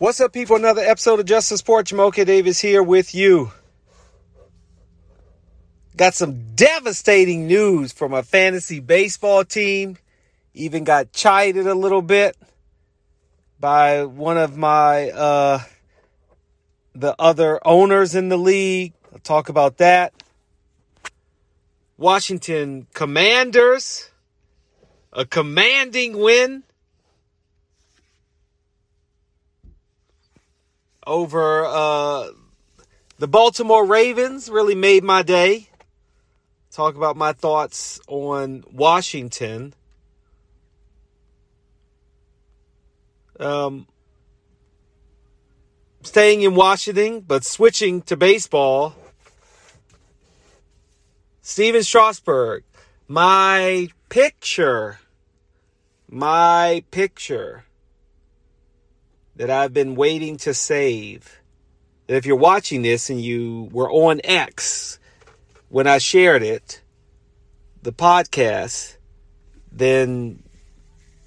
What's up, people? Another episode of Justice Sports. Jamoke Davis here with you. Got some devastating news from a fantasy baseball team. Even got chided a little bit by one of my the other owners in the league. I'll talk about that. Washington Commanders, a commanding win over the Baltimore Ravens. Really made my day. Talk about my thoughts on Washington. Staying in Washington, but switching to baseball. Stephen Strasburg, my picture that I've been waiting to save. That if you're watching this and you were on X when I shared it, the podcast, then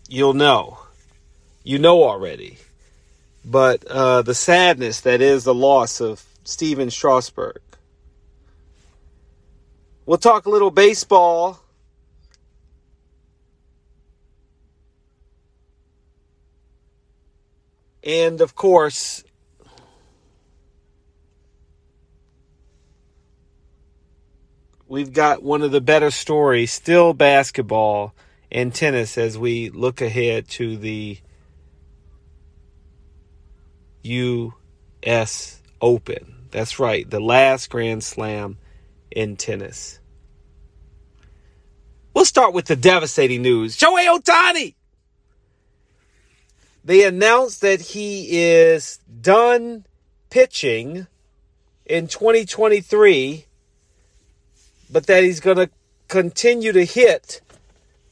you'll know. You know already. But the sadness that is the loss of Stephen Strasburg. We'll talk a little baseball. And, of course, we've got one of the better stories, still basketball and tennis, as we look ahead to the U.S. Open. That's right, the last Grand Slam in tennis. We'll start with the devastating news. Shohei Ohtani! They announced that he is done pitching in 2023, but that he's going to continue to hit.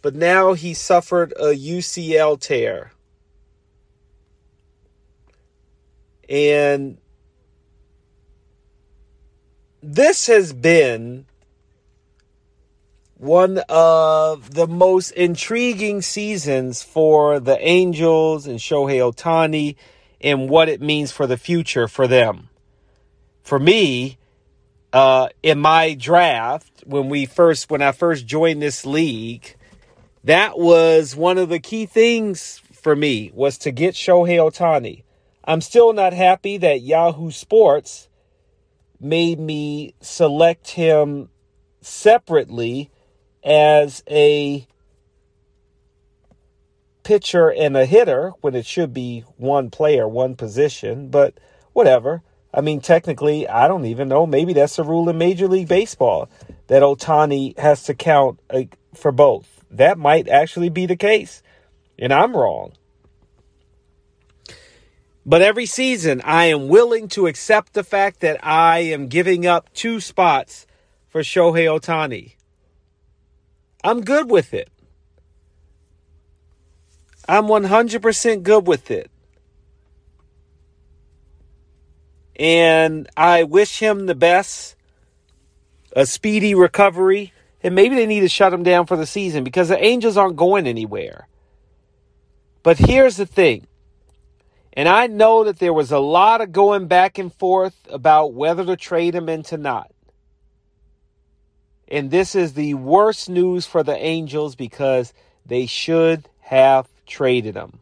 But now he suffered a UCL tear. And this has been one of the most intriguing seasons for the Angels and Shohei Ohtani and what it means for the future for them. For me, in my draft, when I first joined this league, that was one of the key things for me, was to get Shohei Ohtani. I'm still not happy that Yahoo Sports made me select him separately as a pitcher and a hitter, when it should be one player, one position, but whatever. I mean, technically, I don't even know. Maybe that's a rule in Major League Baseball, that Ohtani has to count for both. That might actually be the case, and I'm wrong. But every season, I am willing to accept the fact that I am giving up two spots for Shohei Ohtani. I'm good with it. I'm 100% good with it. And I wish him the best, a speedy recovery. And maybe they need to shut him down for the season, because the Angels aren't going anywhere. But here's the thing. And I know that there was a lot of going back and forth about whether to trade him and to not. And this is the worst news for the Angels, because they should have traded him.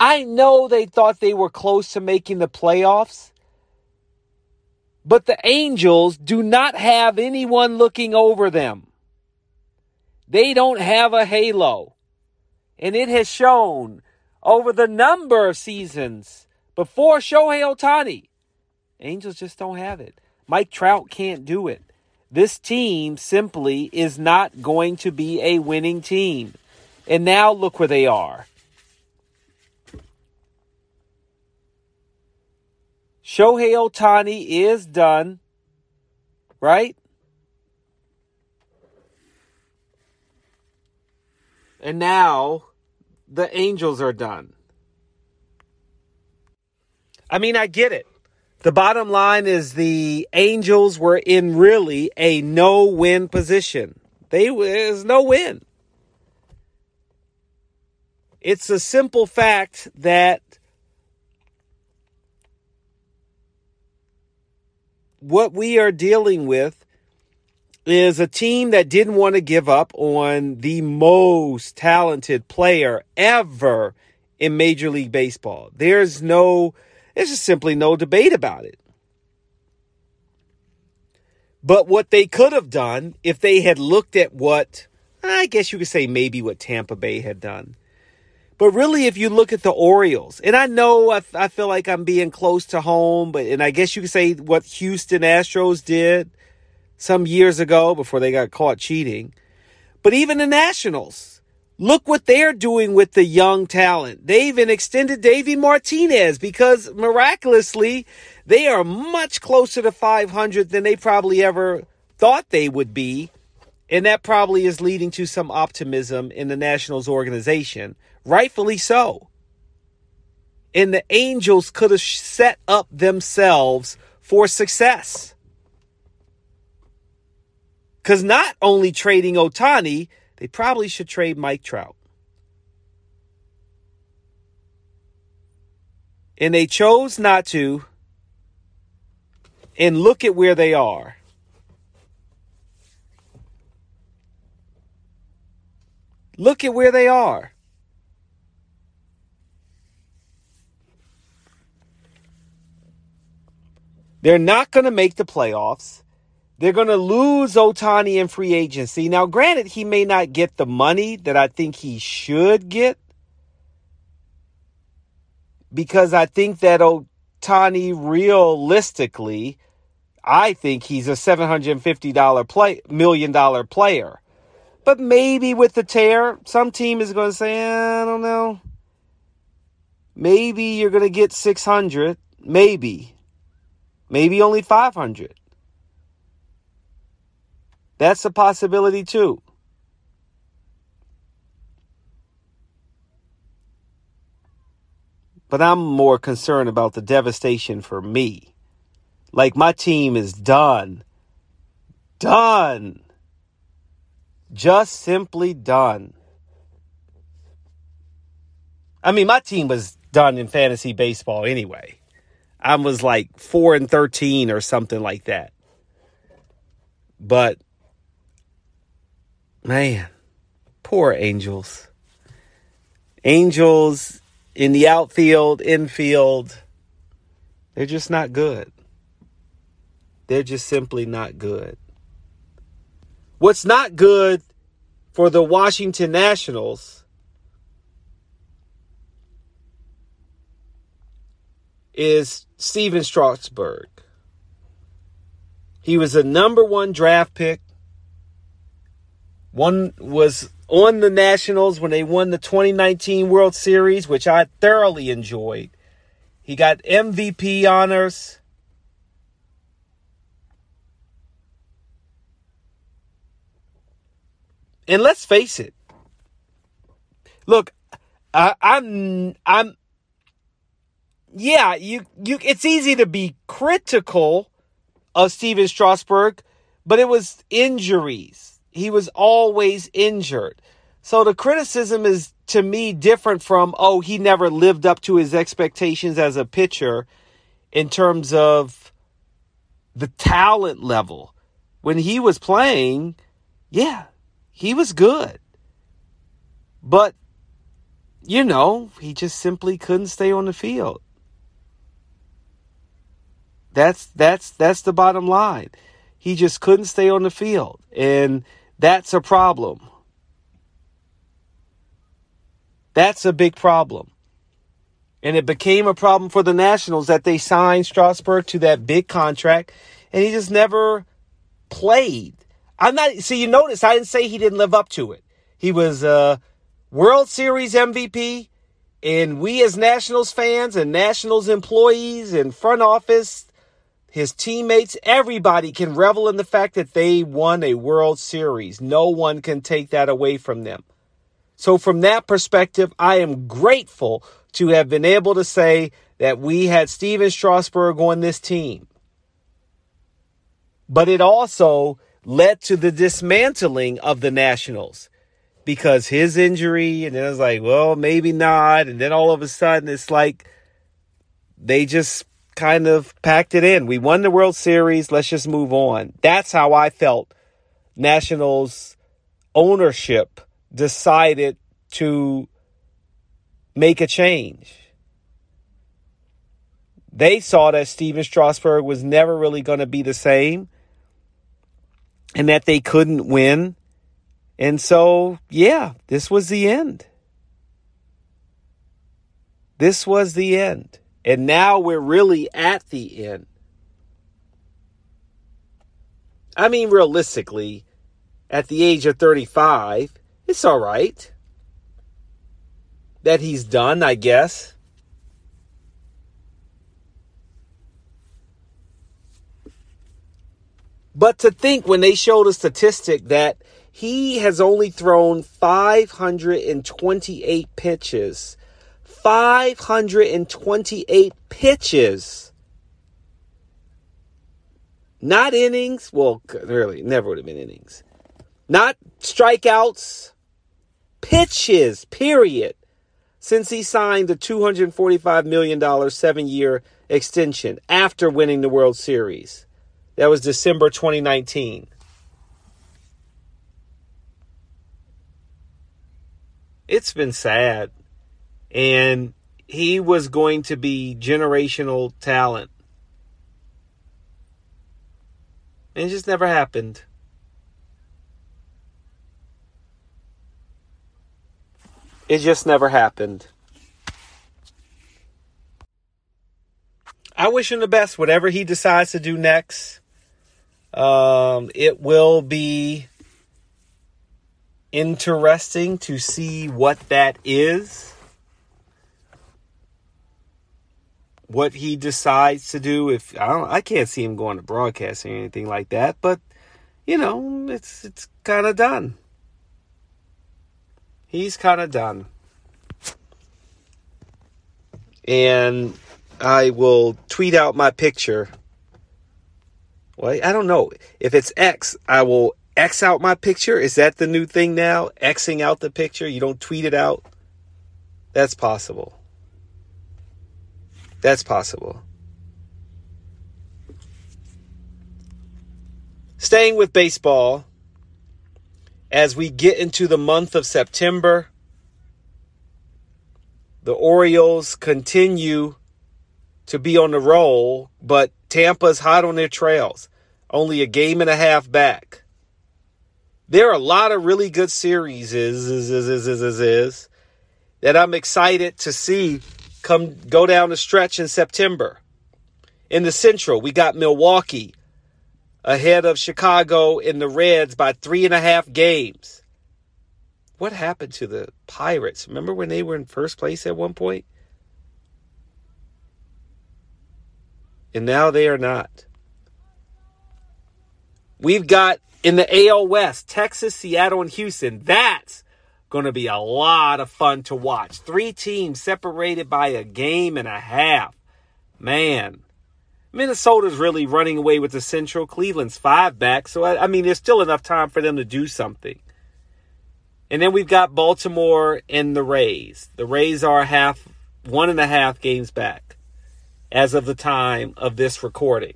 I know they thought they were close to making the playoffs, but the Angels do not have anyone looking over them. They don't have a halo. And it has shown over the number of seasons before Shohei Ohtani. Angels just don't have it. Mike Trout can't do it. This team simply is not going to be a winning team. And now look where they are. Shohei Ohtani is done, right? And now the Angels are done. I mean, I get it. The bottom line is the Angels were in really a no-win position. There's no win. It's a simple fact that what we are dealing with is a team that didn't want to give up on the most talented player ever in Major League Baseball. There's just simply no debate about it. But what they could have done if they had looked at what, I guess you could say maybe what Tampa Bay had done. But really, if you look at the Orioles, and I know I feel like I'm being close to home, and I guess you could say what Houston Astros did some years ago before they got caught cheating. But even the Nationals, look what they're doing with the young talent. They even extended Davey Martinez because miraculously, they are much closer to 500 than they probably ever thought they would be. And that probably is leading to some optimism in the Nationals organization. Rightfully so. And the Angels could have set up themselves for success. Because not only trading Ohtani, they probably should trade Mike Trout. And they chose not to. And look at where they are. Look at where they are. They're not going to make the playoffs. They're going to lose Ohtani in free agency. Now, granted, he may not get the money that I think he should get, because I think that Ohtani realistically, I think he's a $750 million player. But maybe with the tear, some team is going to say, I don't know. Maybe you're going to get 600. Maybe only 500. That's a possibility too. But I'm more concerned about the devastation for me. Like my team is done. Done. Just simply done. I mean, my team was done in fantasy baseball anyway. I was like 4-13 or something like that. But, man, poor Angels. Angels in the outfield, infield, they're just not good. They're just simply not good. What's not good for the Washington Nationals is Stephen Strasburg. He was a number 1 draft pick. One was on the Nationals when they won the 2019 World Series, which I thoroughly enjoyed. He got MVP honors. And let's face it. Look, it's easy to be critical of Stephen Strasburg, but it was injuries. He was always injured. So the criticism is, to me, different from, he never lived up to his expectations as a pitcher in terms of the talent level. When he was playing, he was good. But, he just simply couldn't stay on the field. That's the bottom line. He just couldn't stay on the field. And that's a problem. That's a big problem. And it became a problem for the Nationals that they signed Strasburg to that big contract. And he just never played. You notice I didn't say he didn't live up to it. He was a World Series MVP. And we as Nationals fans and Nationals employees and front office, his teammates, everybody can revel in the fact that they won a World Series. No one can take that away from them. So from that perspective, I am grateful to have been able to say that we had Stephen Strasburg on this team. But it also led to the dismantling of the Nationals because his injury, and then it was like, well, maybe not. And then all of a sudden, it's like they just kind of packed it in. We won the World Series. Let's just move on. That's how I felt Nationals ownership decided to make a change. They saw that Stephen Strasburg was never really going to be the same and that they couldn't win. And so, yeah, this was the end. This was the end. And now we're really at the end. I mean, realistically, at the age of 35, it's all right that he's done, I guess. But to think when they showed a statistic that he has only thrown 528 pitches. 528 pitches. Not innings. Well, really, never would have been innings. Not strikeouts. Pitches, period. Since he signed the $245 million 7-year extension after winning the World Series. That was December 2019. It's been sad. And he was going to be generational talent. And it just never happened. It just never happened. I wish him the best. Whatever he decides to do next, it will be interesting to see what that is. What he decides to do, I can't see him going to broadcasting or anything like that, but you know, it's kind of done. He's kind of done. And I will tweet out my picture. Well, I don't know. If it's X, I will X out my picture. Is that the new thing now? Xing out the picture? You don't tweet it out? That's possible. That's possible. Staying with baseball, as we get into the month of September, the Orioles continue to be on the roll, but Tampa's hot on their trails. Only a game and a half back. There are a lot of really good series that I'm excited to see go down the stretch in September. In the Central, we got Milwaukee ahead of Chicago and the Reds by 3.5 games. What happened to the Pirates? Remember when they were in first place at one point? And now they are not. We've got in the AL West, Texas, Seattle, and Houston. That's going to be a lot of fun to watch. 3 teams separated by a game and a half. Man, Minnesota's really running away with the Central. Cleveland's 5 back. So, I mean, there's still enough time for them to do something. And then we've got Baltimore and the Rays. The Rays are 1.5 games back as of the time of this recording.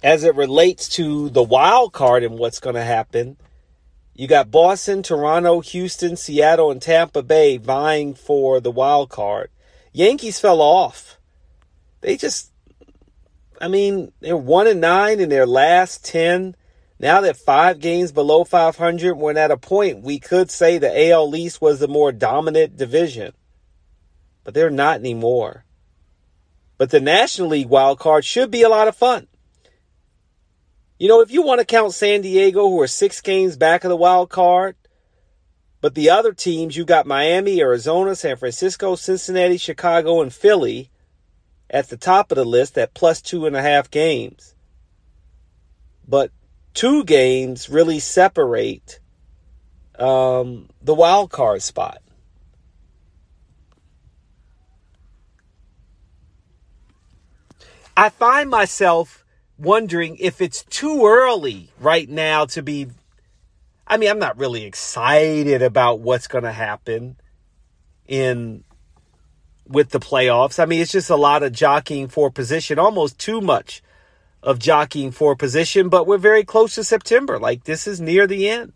As it relates to the wild card and what's going to happen, you got Boston, Toronto, Houston, Seattle, and Tampa Bay vying for the wild card. Yankees fell off. They're 1-9 in their last 10. Now they're 5 games below 500. When at a point, we could say the AL East was the more dominant division. But they're not anymore. But the National League wild card should be a lot of fun. You know, if you want to count San Diego, who are 6 games back of the wild card, but the other teams, you got Miami, Arizona, San Francisco, Cincinnati, Chicago, and Philly at the top of the list at plus 2.5 games. But 2 games really separate the wild card spot. I find myself wondering if it's too early right now to be. I mean, I'm not really excited about what's going to happen. in with the playoffs. I mean, it's just a lot of jockeying for position, almost too much of jockeying for position, but we're very close to September. Like, this is near the end.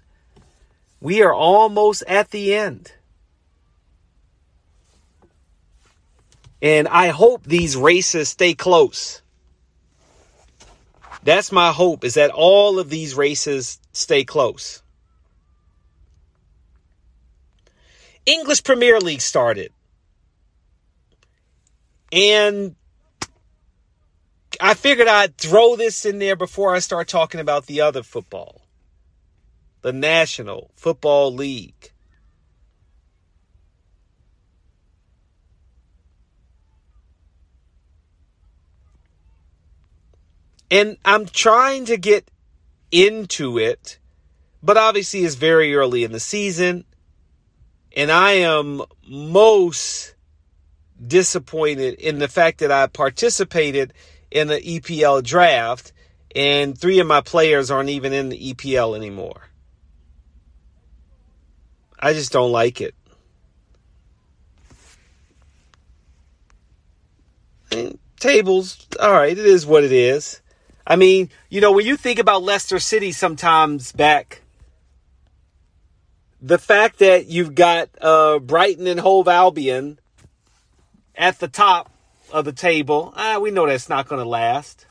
We are almost at the end. And I hope these races stay close. That's my hope, is that all of these races stay close. English Premier League started. And I figured I'd throw this in there before I start talking about the other football. The National Football League. And I'm trying to get into it, but obviously it's very early in the season. And I am most disappointed in the fact that I participated in the EPL draft and three of my players aren't even in the EPL anymore. I just don't like it. And tables, all right, it is what it is. I mean, you know, when you think about Leicester City sometimes back, the fact that you've got Brighton and Hove Albion at the top of the table, we know that's not going to last.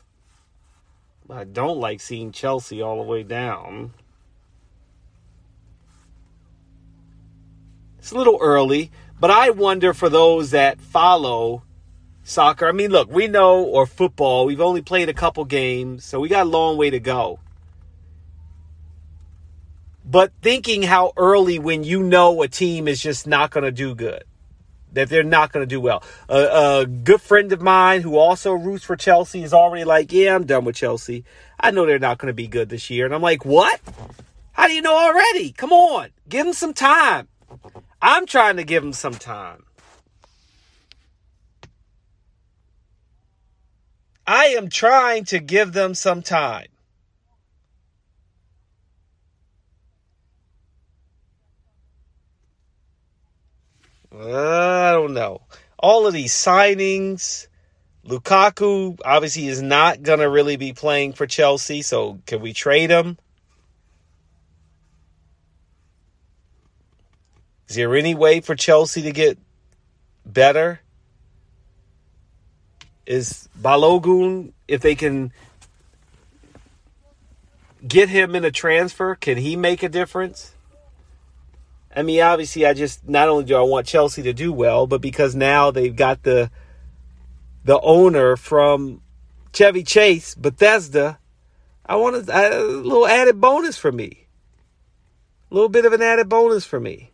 I don't like seeing Chelsea all the way down. It's a little early, but I wonder for those that follow soccer. I mean, look, we know, or football, we've only played a couple games, so we got a long way to go. But thinking how early, when you know a team is just not going to do good, that they're not going to do well. A good friend of mine who also roots for Chelsea is already like, yeah, I'm done with Chelsea. I know they're not going to be good this year. And I'm like, what? How do you know already? Come on. Give them some time. I'm trying to give them some time. I am trying to give them some time. I don't know. All of these signings. Lukaku obviously is not going to really be playing for Chelsea, so can we trade him? Is there any way for Chelsea to get better? Is Balogun, if they can get him in a transfer, can he make a difference? I mean, obviously, I just, not only do I want Chelsea to do well, but because now they've got the owner from Chevy Chase, Bethesda, I want a little added bonus for me. A little bit of an added bonus for me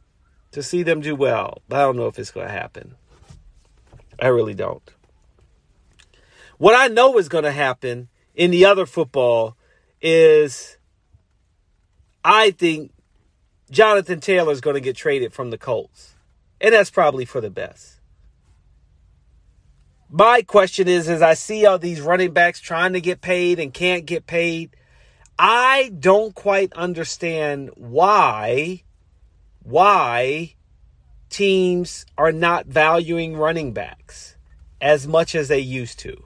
to see them do well. But I don't know if it's going to happen. I really don't. What I know is going to happen in the other football is, I think Jonathan Taylor is going to get traded from the Colts. And that's probably for the best. My question is, as I see all these running backs trying to get paid and can't get paid, I don't quite understand why teams are not valuing running backs as much as they used to.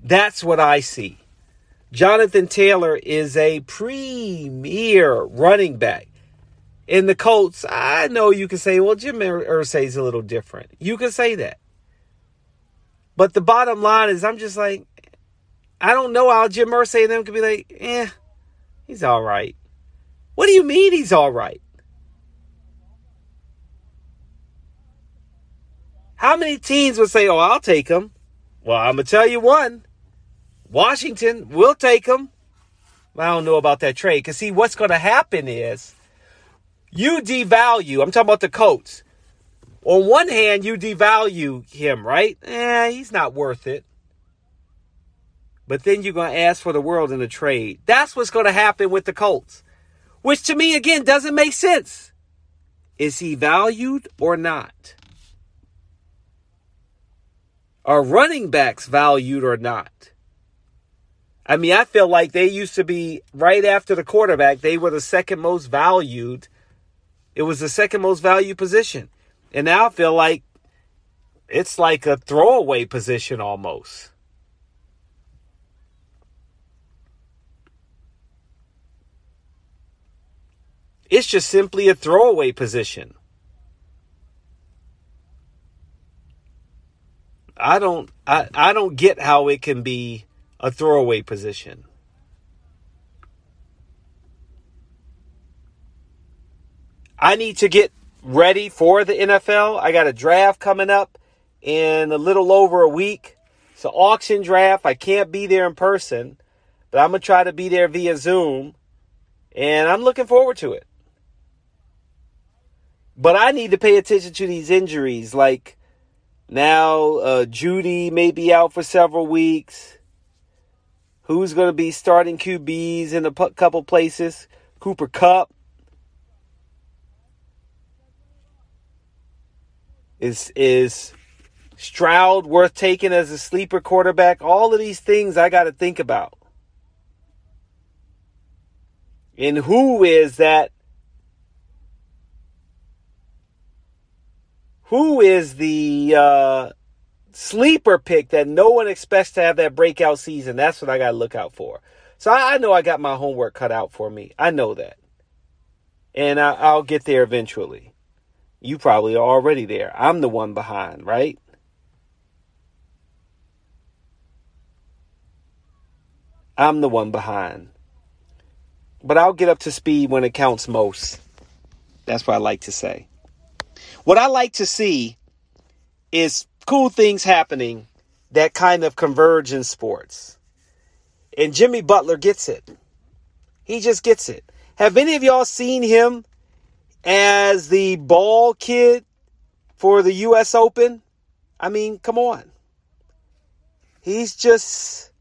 That's what I see. Jonathan Taylor is a premier running back. In the Colts, I know you can say, well, Jim Irsay is a little different. You can say that. But the bottom line is, I'm just like, I don't know how Jim Irsay and them could be like, he's all right. What do you mean he's all right? How many teams would say, oh, I'll take him? Well, I'm going to tell you one. Washington will take him. I don't know about that trade. Because, see, what's going to happen is you devalue. I'm talking about the Colts. On one hand, you devalue him, right? He's not worth it. But then you're going to ask for the world in a trade. That's what's going to happen with the Colts. Which, to me, again, doesn't make sense. Is he valued or not? Are running backs valued or not? I mean, I feel like they used to be right after the quarterback. They were the second most valued. It was the second most valued position. And now I feel like it's like a throwaway position almost. It's just simply a throwaway position. I don't get how it can be a throwaway position. I need to get ready for the NFL. I got a draft coming up in a little over a week. It's an auction draft. I can't be there in person, but I'm going to try to be there via Zoom, and I'm looking forward to it. But I need to pay attention to these injuries. Like now, Judy may be out for several weeks. Who's going to be starting QBs in a couple places? Cooper Kupp is Stroud worth taking as a sleeper quarterback? All of these things I got to think about. And who is that? Who is the sleeper pick that no one expects to have that breakout season? That's what I got to look out for. So I know I got my homework cut out for me. I know that. And I'll get there eventually. You probably are already there. I'm the one behind, right? I'm the one behind. But I'll get up to speed when it counts most. That's what I like to say. What I like to see is cool things happening that kind of converge in sports. And Jimmy Butler gets it. He just gets it. Have any of y'all seen him as the ball kid for the U.S. Open? I mean, come on. He's just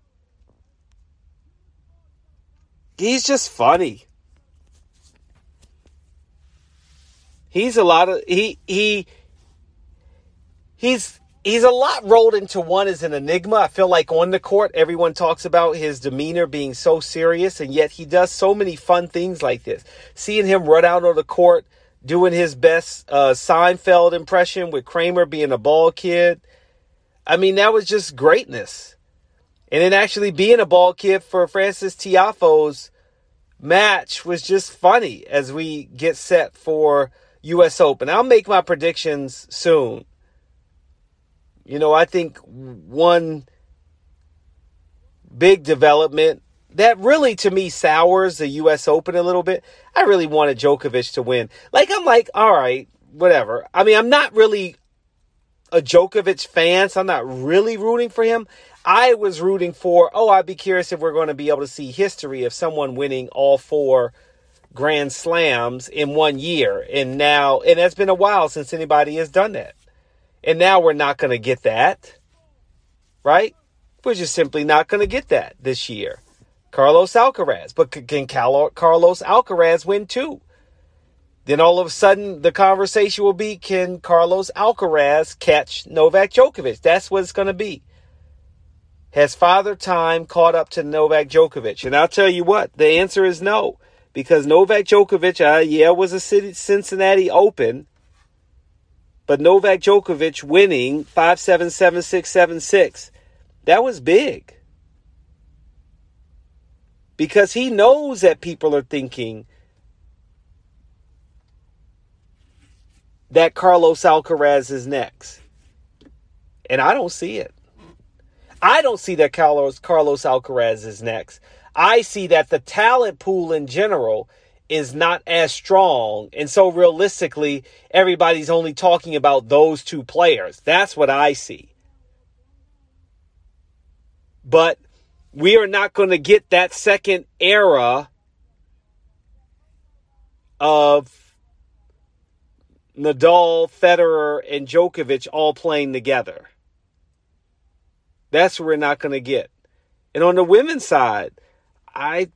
funny. He's a lot rolled into one as an enigma. I feel like on the court, everyone talks about his demeanor being so serious, and yet he does so many fun things like this. Seeing him run out on the court, doing his best Seinfeld impression with Kramer being a ball kid. I mean, that was just greatness. And then actually being a ball kid for Francis Tiafoe's match was just funny as we get set for U.S. Open. I'll make my predictions soon. You know, I think one big development that really, to me, sours the U.S. Open a little bit. I really wanted Djokovic to win. I'm all right, whatever. I mean, I'm not really a Djokovic fan, so I'm not really rooting for him. I was rooting for, I'd be curious if we're going to be able to see history of someone winning all four Grand Slams in one year. And that's been a while since anybody has done that. And now we're not going to get that, right? We're just simply not going to get that this year. Carlos Alcaraz. But can Carlos Alcaraz win two? Then all of a sudden the conversation will be, can Carlos Alcaraz catch Novak Djokovic? That's what it's going to be. Has Father Time caught up to Novak Djokovic? And I'll tell you what, the answer is no. Because Novak Djokovic, was a Cincinnati Open. But Novak Djokovic winning 5-7, 7-6, 7-6, that was big. Because he knows that people are thinking that Carlos Alcaraz is next. And I don't see it. I don't see that Carlos Alcaraz is next. I see that the talent pool in general is not as strong. And so realistically, everybody's only talking about those two players. That's what I see. But we are not going to get that second era of Nadal, Federer, and Djokovic all playing together. That's what we're not going to get. And on the women's side,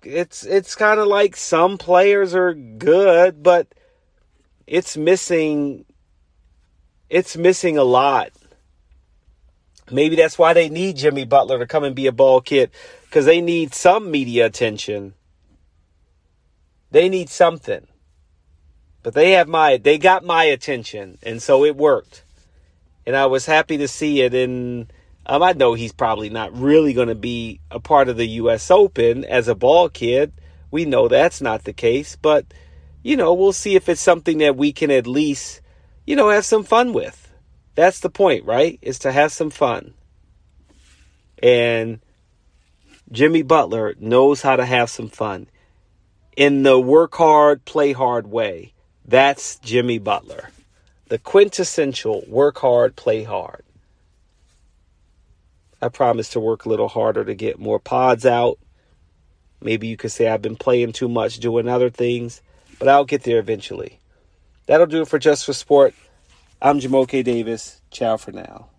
it's kind of like some players are good, but it's missing a lot. Maybe that's why they need Jimmy Butler to come and be a ball kid, because they need some media attention. They need something. But they got my attention, and so it worked. And I was happy to see it. And I know he's probably not really going to be a part of the U.S. Open as a ball kid. We know that's not the case. But, we'll see if it's something that we can at least, have some fun with. That's the point, right? Is to have some fun. And Jimmy Butler knows how to have some fun in the work hard, play hard way. That's Jimmy Butler. The quintessential work hard, play hard. I promise to work a little harder to get more pods out. Maybe you could say I've been playing too much, doing other things, but I'll get there eventually. That'll do it for Just for Sport. I'm Jamoke Davis. Ciao for now.